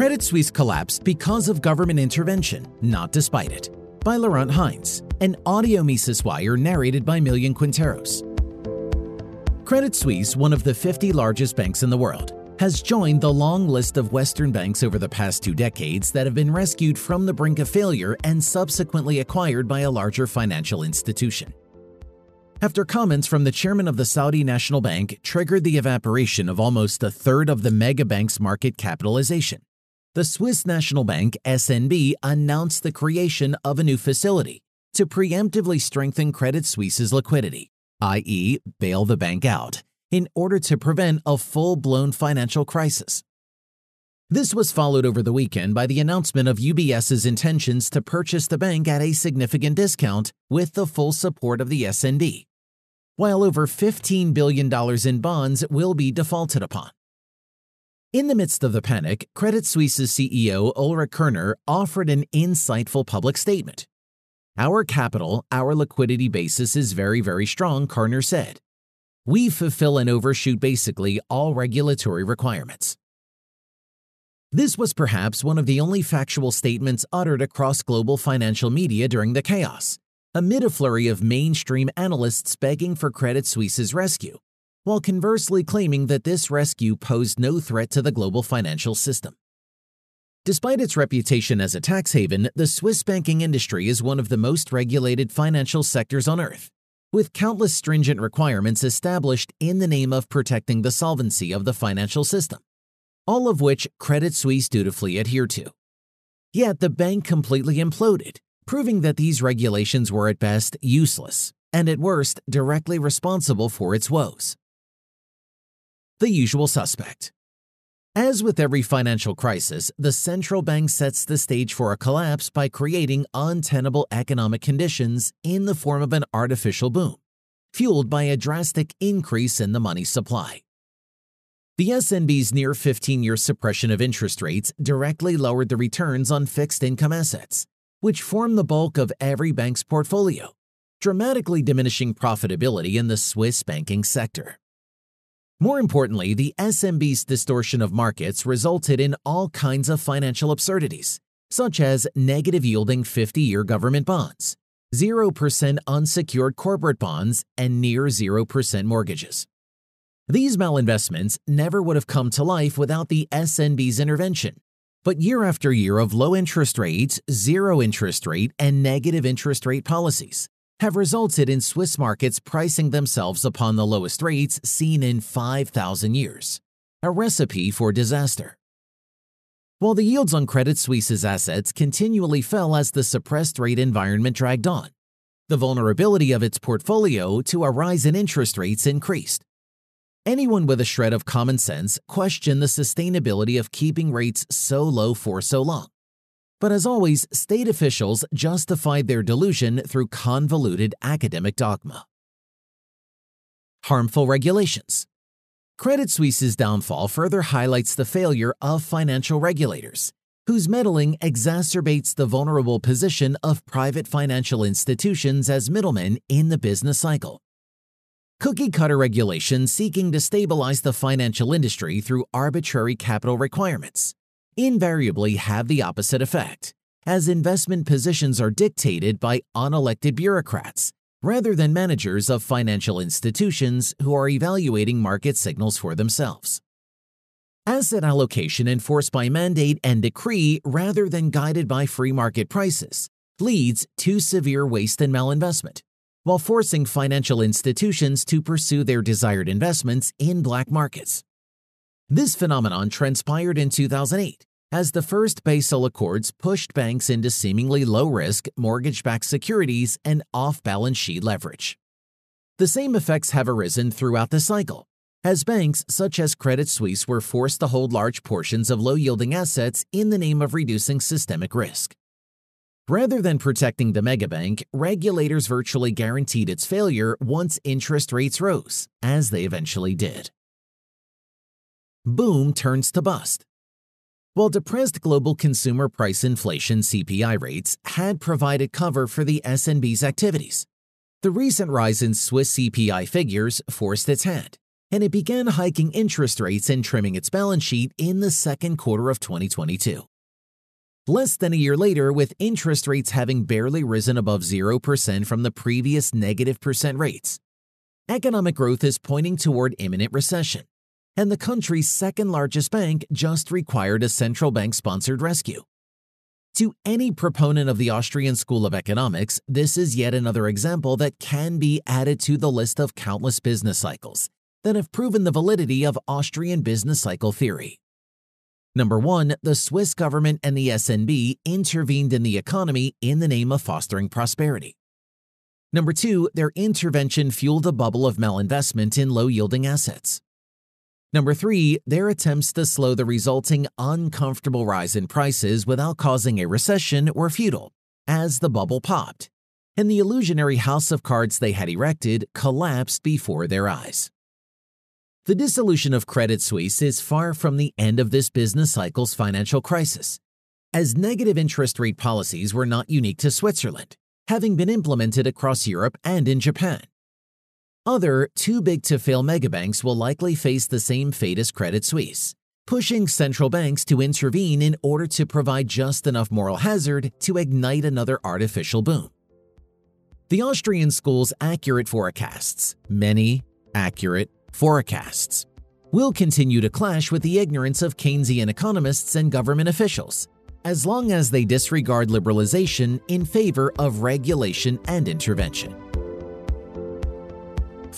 Credit Suisse collapsed because of government intervention, not despite it, by Laurent Hines, an audio Mises wire narrated by Millian Quinteros. Credit Suisse, one of the 50 largest banks in the world, has joined the long list of Western banks over the past 2 decades that have been rescued from the brink of failure and subsequently acquired by a larger financial institution. After comments from the chairman of the Saudi National Bank triggered the evaporation of almost a third of the mega bank's market capitalization, the Swiss National Bank, SNB, announced the creation of a new facility to preemptively strengthen Credit Suisse's liquidity, i.e., bail the bank out, in order to prevent a full-blown financial crisis. This was followed over the weekend by the announcement of UBS's intentions to purchase the bank at a significant discount with the full support of the SNB, while over $15 billion in bonds will be defaulted upon. In the midst of the panic, Credit Suisse's CEO Ulrich Körner offered an insightful public statement. "Our capital, our liquidity basis is very, very strong," Körner said. "We fulfill and overshoot basically all regulatory requirements." This was perhaps one of the only factual statements uttered across global financial media during the chaos, amid a flurry of mainstream analysts begging for Credit Suisse's rescue, while conversely claiming that this rescue posed no threat to the global financial system. Despite its reputation as a tax haven, the Swiss banking industry is one of the most regulated financial sectors on earth, with countless stringent requirements established in the name of protecting the solvency of the financial system, all of which Credit Suisse dutifully adhered to. Yet the bank completely imploded, proving that these regulations were at best useless and at worst directly responsible for its woes. The usual suspect. As with every financial crisis, the central bank sets the stage for a collapse by creating untenable economic conditions in the form of an artificial boom, fueled by a drastic increase in the money supply. The SNB's near 15-year suppression of interest rates directly lowered the returns on fixed income assets, which form the bulk of every bank's portfolio, dramatically diminishing profitability in the Swiss banking sector. More importantly, the SNB's distortion of markets resulted in all kinds of financial absurdities, such as negative-yielding 50-year government bonds, 0% unsecured corporate bonds, and near 0% mortgages. These malinvestments never would have come to life without the SNB's intervention, but year after year of low interest rates, zero interest rate, and negative interest rate policies have resulted in Swiss markets pricing themselves upon the lowest rates seen in 5,000 years, a recipe for disaster. While the yields on Credit Suisse's assets continually fell as the suppressed rate environment dragged on, the vulnerability of its portfolio to a rise in interest rates increased. Anyone with a shred of common sense questioned the sustainability of keeping rates so low for so long. But as always, state officials justified their delusion through convoluted academic dogma. Harmful regulations. Credit Suisse's downfall further highlights the failure of financial regulators, whose meddling exacerbates the vulnerable position of private financial institutions as middlemen in the business cycle. Cookie-cutter regulations seeking to stabilize the financial industry through arbitrary capital requirements invariably have the opposite effect, as investment positions are dictated by unelected bureaucrats rather than managers of financial institutions who are evaluating market signals for themselves. Asset allocation enforced by mandate and decree rather than guided by free market prices leads to severe waste and malinvestment, while forcing financial institutions to pursue their desired investments in black markets. This phenomenon transpired in 2008 as the first Basel Accords pushed banks into seemingly low-risk mortgage-backed securities and off-balance sheet leverage. The same effects have arisen throughout the cycle, as banks such as Credit Suisse were forced to hold large portions of low-yielding assets in the name of reducing systemic risk. Rather than protecting the megabank, regulators virtually guaranteed its failure once interest rates rose, as they eventually did. Boom turns to bust. While depressed global consumer price inflation CPI rates had provided cover for the SNB's activities, the recent rise in Swiss CPI figures forced its hand, and it began hiking interest rates and trimming its balance sheet in the second quarter of 2022. Less than a year later, with interest rates having barely risen above 0% from the previous -% rates, economic growth is pointing toward imminent recession, and the country's second-largest bank just required a central bank-sponsored rescue. To any proponent of the Austrian School of Economics, this is yet another example that can be added to the list of countless business cycles that have proven the validity of Austrian business cycle theory. Number 1, the Swiss government and the SNB intervened in the economy in the name of fostering prosperity. Number 2, their intervention fueled a bubble of malinvestment in low-yielding assets. Number 3, their attempts to slow the resulting uncomfortable rise in prices without causing a recession were futile, as the bubble popped, and the illusionary house of cards they had erected collapsed before their eyes. The dissolution of Credit Suisse is far from the end of this business cycle's financial crisis, as negative interest rate policies were not unique to Switzerland, having been implemented across Europe and in Japan. Other too-big-to-fail megabanks will likely face the same fate as Credit Suisse, pushing central banks to intervene in order to provide just enough moral hazard to ignite another artificial boom. The Austrian School's accurate forecasts, many accurate forecasts, will continue to clash with the ignorance of Keynesian economists and government officials, as long as they disregard liberalization in favor of regulation and intervention.